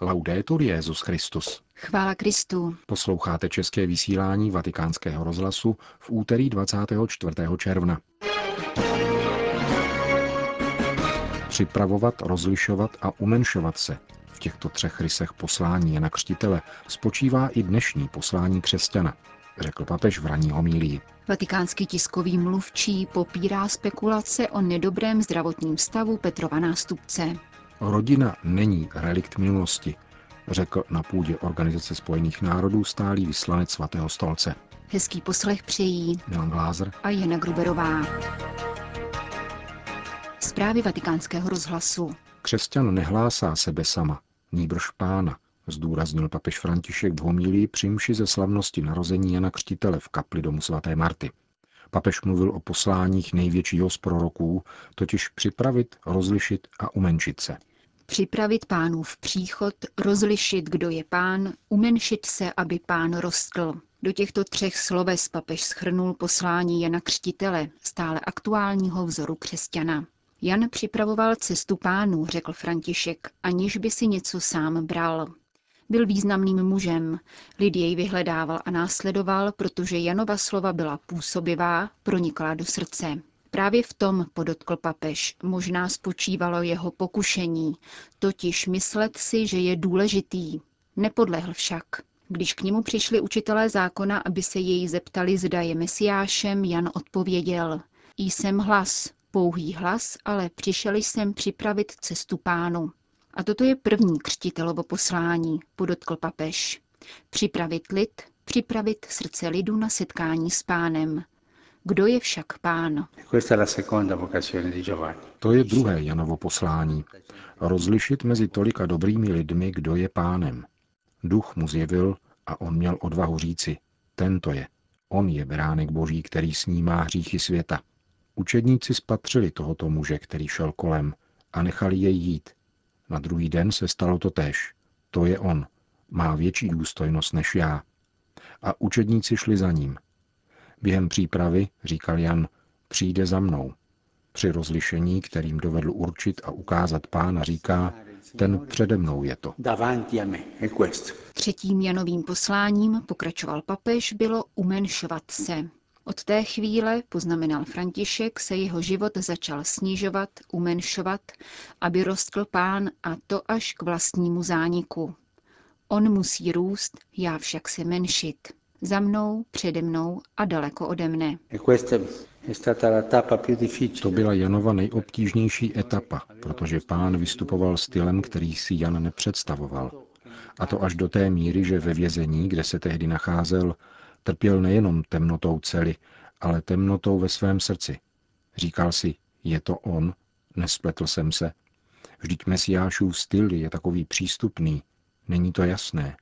Laudetur Jesus Christus. Chvála Kristu. Posloucháte české vysílání Vatikánského rozhlasu v úterý 24. června. Připravovat, rozlišovat a umenšovat se. V těchto třech rysech poslání Jana Křtitele spočívá i dnešní poslání křesťana, řekl papež v ranní homílii. Vatikánský tiskový mluvčí popírá spekulace o nedobrém zdravotním stavu Petrova nástupce. Rodina není relikt minulosti, řekl na půdě Organizace spojených národů stálý vyslanec Svatého stolce. Hezký poslech přejí Milan Glázer a Jana Gruberová. Zprávy Vatikánského rozhlasu. Křesťan nehlásá sebe sama, nýbrž Pána, zdůraznil papež František v homílii při mši ze slavnosti narození Jana Křtitele v kapli domu svaté Marty. Papež mluvil o posláních největšího z proroků, totiž připravit, rozlišit a umenšit se. Připravit Pánův příchod, rozlišit, kdo je Pán, umenšit se, aby Pán rostl. Do těchto třech sloves papež shrnul poslání Jana Křtitele, stále aktuálního vzoru křesťana. Jan připravoval cestu Pánu, řekl František, aniž by si něco sám bral. Byl významným mužem, lid jej vyhledával a následoval, protože Janova slova byla působivá, pronikla do srdce. Právě v tom, podotkl papež, možná spočívalo jeho pokušení, totiž myslet si, že je důležitý. Nepodlehl však. Když k němu přišli učitelé zákona, aby se jej zeptali, zda je Mesiášem, Jan odpověděl: Jsem hlas, pouhý hlas, ale přišel jsem připravit cestu Pánu. A toto je první Křtitelovo poslání, podotkl papež. Připravit lid, připravit srdce lidu na setkání s Pánem. Kdo je však Pán? To je druhé Janovo poslání. Rozlišit mezi tolika dobrými lidmi, kdo je Pánem. Duch mu zjevil a on měl odvahu říci: Tento je. On je beránek Boží, který snímá hříchy světa. Učedníci spatřili tohoto muže, který šel kolem, a nechali jej jít. Na druhý den se stalo totéž. To je on. Má větší důstojnost než já. A učedníci šli za ním. Během přípravy, říkal Jan, přijde za mnou. Při rozlišení, kterým dovedl určit a ukázat Pána, říká: Ten přede mnou je to. Třetím Janovým posláním, pokračoval papež, bylo umenšovat se. Od té chvíle, poznamenal František, se jeho život začal snižovat, umenšovat, aby rostl Pán, a to až k vlastnímu zániku. On musí růst, já však se menšit. Za mnou, přede mnou a daleko ode mne. To byla Janova nejobtížnější etapa, protože Pán vystupoval stylem, který si Jan nepředstavoval. A to až do té míry, že ve vězení, kde se tehdy nacházel, trpěl nejenom temnotou cely, ale temnotou ve svém srdci. Říkal si: Je to on? Nespletl jsem se. Vždyť Mesiášův styl je takový přístupný. Není to jasné.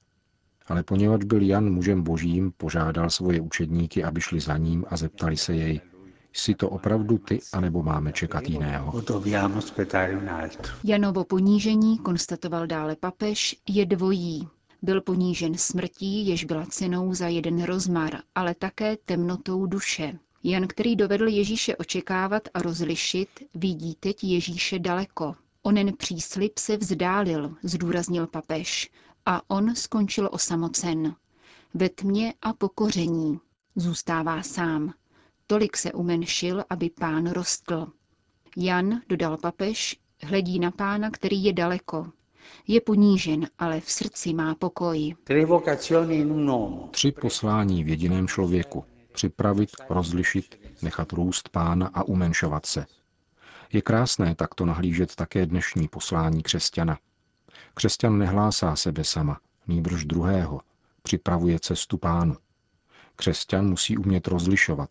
Ale poněvadž byl Jan mužem Božím, požádal svoje učedníky, aby šli za ním a zeptali se jej: Jsi to opravdu ty, anebo máme čekat jiného? Janovo ponížení, konstatoval dále papež, je dvojí. Byl ponížen smrtí, jež byla cenou za jeden rozmar, ale také temnotou duše. Jan, který dovedl Ježíše očekávat a rozlišit, vidí teď Ježíše daleko. Onen příslib se vzdálil, zdůraznil papež, a on skončil osamocen. Ve tmě a pokoření. Zůstává sám. Tolik se umenšil, aby Pán rostl. Jan, dodal papež, hledí na Pána, který je daleko. Je ponížen, ale v srdci má pokoj. Tři poslání v jediném člověku. Připravit, rozlišit, nechat růst Pána a umenšovat se. Je krásné takto nahlížet také dnešní poslání křesťana. Křesťan nehlásá sebe sama, nýbrž druhého. Připravuje cestu Pánu. Křesťan musí umět rozlišovat.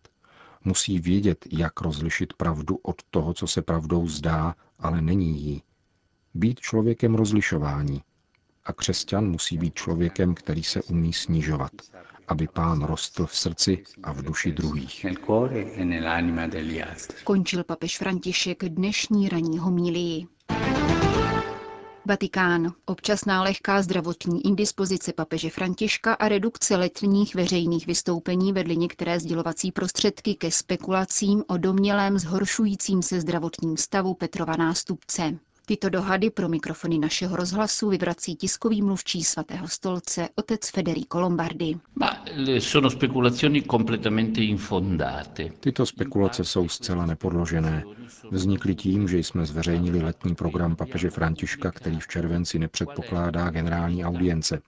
Musí vědět, jak rozlišit pravdu od toho, co se pravdou zdá, ale není jí. Být člověkem rozlišování. A křesťan musí být člověkem, který se umí snižovat, aby Pán rostl v srdci a v duši druhých. Končil papež František dnešní ranní homílii. Vatikán. Občasná lehká zdravotní indispozice papeže Františka a redukce letních veřejných vystoupení vedly některé sdělovací prostředky ke spekulacím o domnělém zhoršujícím se zdravotním stavu Petrova nástupce. Tyto dohady pro mikrofony Našeho rozhlasu vyvrací tiskový mluvčí Svatého stolce otec Federico Lombardi. Tyto spekulace jsou zcela nepodložené. Vznikly tím, že jsme zveřejnili letní program papeže Františka, který v červenci nepředpokládá generální audience.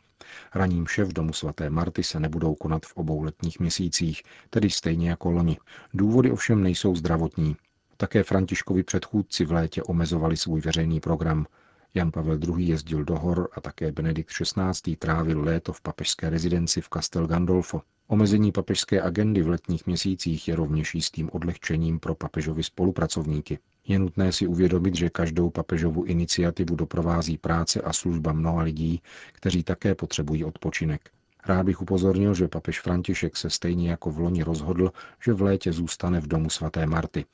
Raním šef domu svaté Marty se nebudou konat v obou letních měsících, tedy stejně jako loni. Důvody ovšem nejsou zdravotní. Také Františkovi předchůdci v létě omezovali svůj veřejný program. Jan Pavel II. Jezdil do hor a také Benedikt XVI. Trávil léto v papežské rezidenci v Castel Gandolfo. Omezení papežské agendy v letních měsících je rovněž jistým odlehčením pro papežovi spolupracovníky. Je nutné si uvědomit, že každou papežovu iniciativu doprovází práce a služba mnoha lidí, kteří také potřebují odpočinek. Rád bych upozornil, že papež František se stejně jako v loni rozhodl, že v létě zůstane v domu svaté Marty.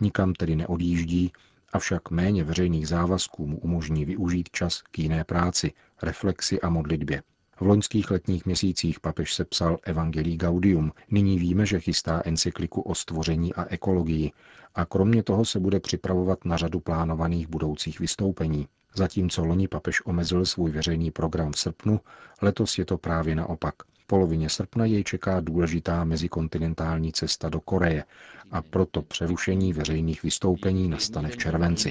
Nikam tedy neodjíždí, avšak méně veřejných závazků mu umožní využít čas k jiné práci, reflexi a modlitbě. V loňských letních měsících papež sepsal Evangelii Gaudium, nyní víme, že chystá encykliku o stvoření a ekologii a kromě toho se bude připravovat na řadu plánovaných budoucích vystoupení. Zatímco loni papež omezil svůj veřejný program v srpnu, letos je to právě naopak. V polovině srpna jej čeká důležitá mezikontinentální cesta do Koreje a proto přerušení veřejných vystoupení nastane v červenci.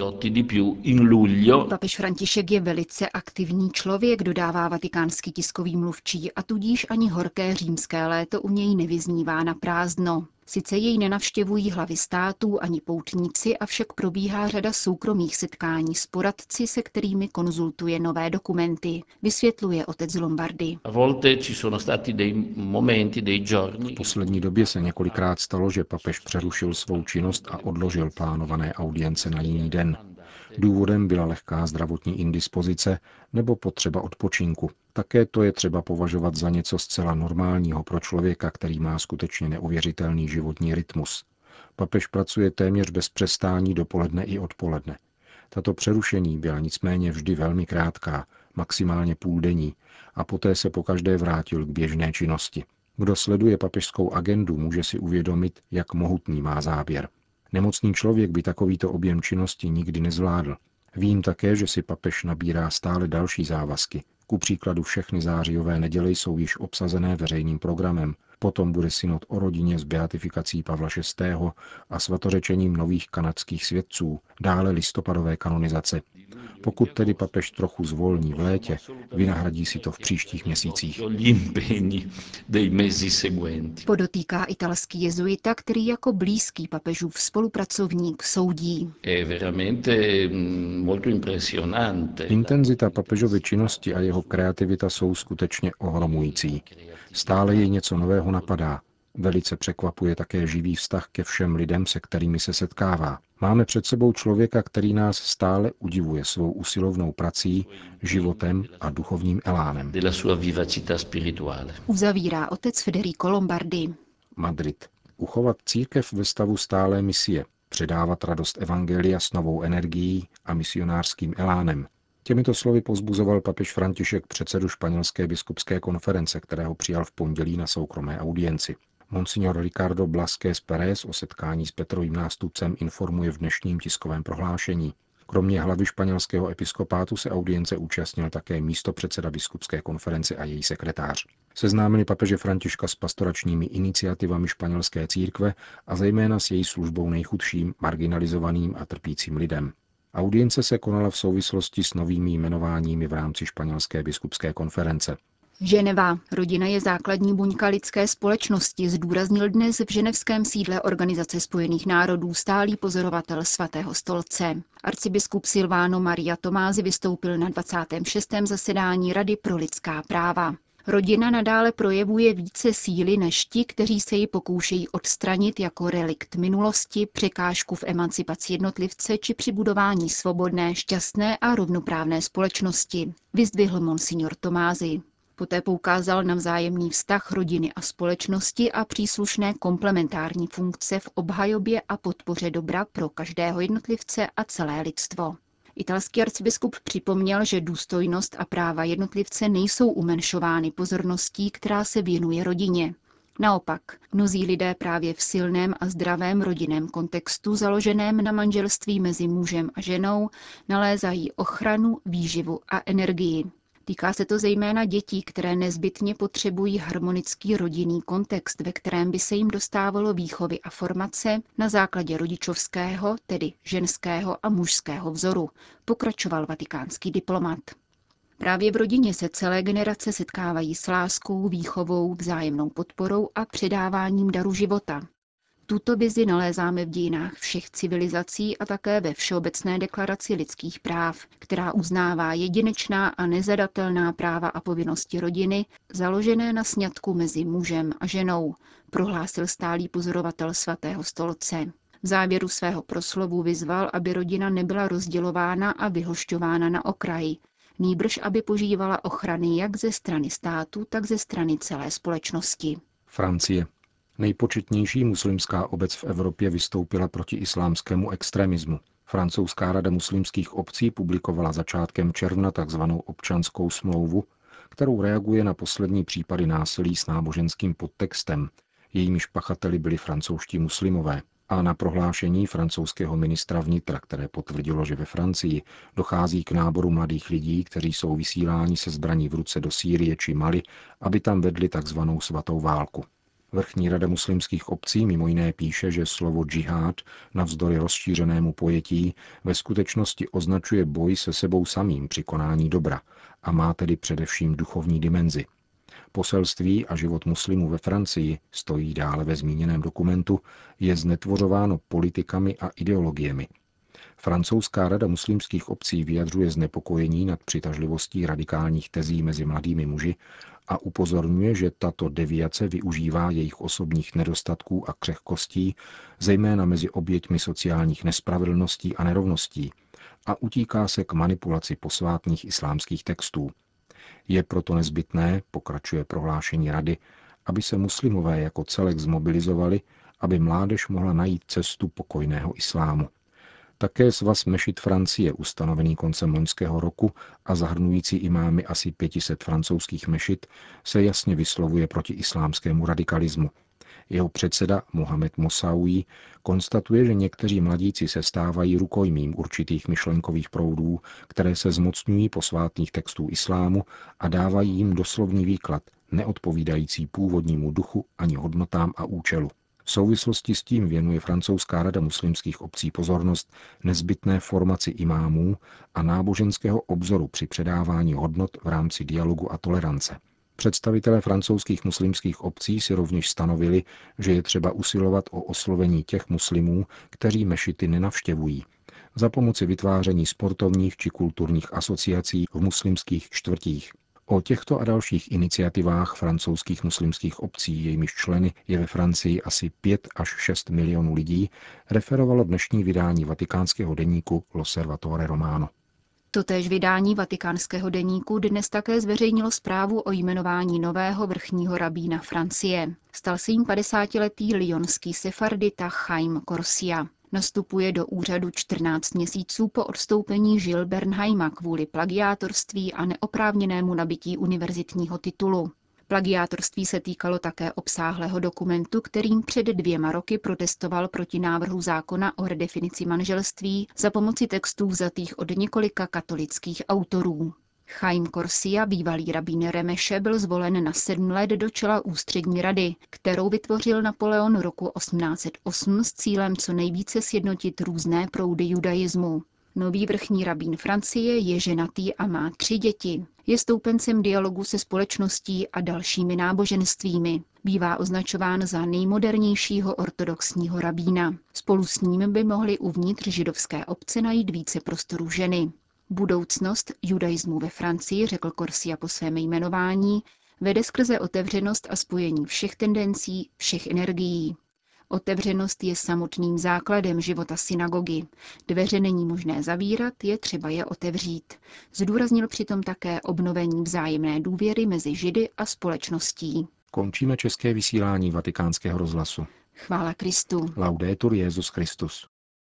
Papež František je velice aktivní člověk, dodává vatikánský tiskový mluvčí, a tudíž ani horké římské léto u něj nevyznívá na prázdno. Sice jej nenavštěvují hlavy států ani poutníci, avšak probíhá řada soukromých setkání s poradci, se kterými konzultuje nové dokumenty, vysvětluje otec Lombardi. V poslední době se několikrát stalo, že papež přerušil svou činnost a odložil plánované audience na jiný den. Důvodem byla lehká zdravotní indispozice nebo potřeba odpočinku. Také to je třeba považovat za něco zcela normálního pro člověka, který má skutečně neuvěřitelný životní rytmus. Papež pracuje téměř bez přestání dopoledne i odpoledne. Tato přerušení byla nicméně vždy velmi krátká, maximálně půldenní, a poté se pokaždé vrátil k běžné činnosti. Kdo sleduje papežskou agendu, může si uvědomit, jak mohutný má záběr. Nemocný člověk by takovýto objem činnosti nikdy nezvládl. Vím také, že si papež nabírá stále další závazky. Ku příkladu všechny zářijové neděle jsou již obsazené veřejným programem. Potom bude synod o rodině s beatifikací Pavla VI. A svatořečením nových kanadských svědců, dále listopadové kanonizace. Pokud tedy papež trochu zvolní v létě, vynahradí si to v příštích měsících. Podotýká italský jezuita, který jako blízký papežův spolupracovník soudí. Intenzita papežovy činnosti a jeho kreativita jsou skutečně ohromující. Stále je něco nového napadá. Velice překvapuje také živý vztah ke všem lidem, se kterými se setkává. Máme před sebou člověka, který nás stále udivuje svou usilovnou prací, životem a duchovním elánem. Uzavírá otec Federico Lombardi. Madrid. Uchovat církev ve stavu stálé misie, předávat radost evangelia s novou energií a misionářským elánem. Těmito slovy povzbuzoval papež František předsedu španělské biskupské konference, kterého přijal v pondělí na soukromé audienci. Monsignor Ricardo Blasquez Pérez o setkání s Petrovým nástupcem informuje v dnešním tiskovém prohlášení. Kromě hlavy španělského episkopátu se audience účastnil také místopředseda biskupské konference a její sekretář. Seznámili papeže Františka s pastoračními iniciativami španělské církve a zejména s její službou nejchudším, marginalizovaným a trpícím lidem. Audience se konala v souvislosti s novými jmenováními v rámci španělské biskupské konference. Ženeva. Rodina je základní buňka lidské společnosti, zdůraznil dnes v ženevském sídle Organizace spojených národů stálý pozorovatel Svatého stolce. Arcibiskup Silvano Maria Tomázy vystoupil na 26. zasedání Rady pro lidská práva. Rodina nadále projevuje více síly než ti, kteří se ji pokoušejí odstranit jako relikt minulosti, překážku v emancipaci jednotlivce či při budování svobodné, šťastné a rovnoprávné společnosti, vyzdvihl monsignor Tomázy. Poté poukázal na vzájemný vztah rodiny a společnosti a příslušné komplementární funkce v obhajobě a podpoře dobra pro každého jednotlivce a celé lidstvo. Italský arcibiskup připomněl, že důstojnost a práva jednotlivce nejsou umenšovány pozorností, která se věnuje rodině. Naopak, mnozí lidé právě v silném a zdravém rodinném kontextu založeném na manželství mezi mužem a ženou nalézají ochranu, výživu a energii. Týká se to zejména dětí, které nezbytně potřebují harmonický rodinný kontext, ve kterém by se jim dostávalo výchovy a formace na základě rodičovského, tedy ženského a mužského vzoru, pokračoval vatikánský diplomat. Právě v rodině se celé generace setkávají s láskou, výchovou, vzájemnou podporou a předáváním daru života. Tuto vizi nalézáme v dějinách všech civilizací a také ve Všeobecné deklaraci lidských práv, která uznává jedinečná a nezadatelná práva a povinnosti rodiny, založené na sňatku mezi mužem a ženou, prohlásil stálý pozorovatel Svatého stolce. V závěru svého proslovu vyzval, aby rodina nebyla rozdělována a vyhošťována na okraji, nýbrž aby požívala ochrany jak ze strany státu, tak ze strany celé společnosti. Francie. Nejpočetnější muslimská obec v Evropě vystoupila proti islámskému extremismu. Francouzská rada muslimských obcí publikovala začátkem června tzv. Občanskou smlouvu, kterou reaguje na poslední případy násilí s náboženským podtextem, jejímiž pachateli byli francouzští muslimové, a na prohlášení francouzského ministra vnitra, které potvrdilo, že ve Francii dochází k náboru mladých lidí, kteří jsou vysíláni se zbraní v ruce do Sýrie či Mali, aby tam vedli tzv. Svatou válku. Vrchní rada muslimských obcí mimo jiné píše, že slovo džihád, navzdory rozšířenému pojetí, ve skutečnosti označuje boj se sebou samým při konání dobra a má tedy především duchovní dimenzi. Poselství a život muslimů ve Francii, stojí dále ve zmíněném dokumentu, je znetvořováno politikami a ideologiemi. Francouzská rada muslimských obcí vyjadřuje znepokojení nad přitažlivostí radikálních tezí mezi mladými muži a upozorňuje, že tato deviace využívá jejich osobních nedostatků a křehkostí, zejména mezi oběťmi sociálních nespravedlností a nerovností, a utíká se k manipulaci posvátných islámských textů. Je proto nezbytné, pokračuje prohlášení rady, aby se muslimové jako celek zmobilizovali, aby mládež mohla najít cestu pokojného islámu. Také Svaz mešit Francie, ustanovený koncem loňského roku a zahrnující imámy asi 500 francouzských mešit, se jasně vyslovuje proti islámskému radikalismu. Jeho předseda Mohamed Mossaoui konstatuje, že někteří mladíci se stávají rukojmím určitých myšlenkových proudů, které se zmocňují posvátných textů islámu a dávají jim doslovný výklad, neodpovídající původnímu duchu ani hodnotám a účelu. V souvislosti s tím věnuje Francouzská rada muslimských obcí pozornost nezbytné formaci imámů a náboženského obzoru při předávání hodnot v rámci dialogu a tolerance. Představitelé francouzských muslimských obcí si rovněž stanovili, že je třeba usilovat o oslovení těch muslimů, kteří mešity nenavštěvují, za pomoci vytváření sportovních či kulturních asociací v muslimských čtvrtích. O těchto a dalších iniciativách francouzských muslimských obcí, jejímiž členy je ve Francii asi 5 až 6 milionů lidí, referovalo dnešní vydání vatikánského deníku L'Osservatore Romano. Totéž vydání vatikánského deníku dnes také zveřejnilo zprávu o jmenování nového vrchního rabína Francie. Stal se jím 50-letý lyonský sefardita Chaim Corsia. Nastupuje do úřadu 14 měsíců po odstoupení Žil Bernheima kvůli plagiátorství a neoprávněnému nabití univerzitního titulu. Plagiátorství se týkalo také obsáhlého dokumentu, kterým před 2 roky protestoval proti návrhu zákona o redefinici manželství za pomoci textů vzatých od několika katolických autorů. Chaim Corsia, bývalý rabín Remeše, byl zvolen na 7 let do čela ústřední rady, kterou vytvořil Napoleon roku 1808 s cílem co nejvíce sjednotit různé proudy judaismu. Nový vrchní rabín Francie je ženatý a má 3 děti. Je stoupencem dialogu se společností a dalšími náboženstvími. Bývá označován za nejmodernějšího ortodoxního rabína. Spolu s ním by mohly uvnitř židovské obce najít více prostoru ženy. Budoucnost judaismu ve Francii, řekl Corsia po svém jmenování, vede skrze otevřenost a spojení všech tendencí, všech energií. Otevřenost je samotným základem života synagogy. Dveře není možné zavírat, je třeba je otevřít. Zdůraznil přitom také obnovení vzájemné důvěry mezi Židy a společností. Končíme české vysílání Vatikánského rozhlasu. Chvála Kristu. Laudetur Jesus Christus.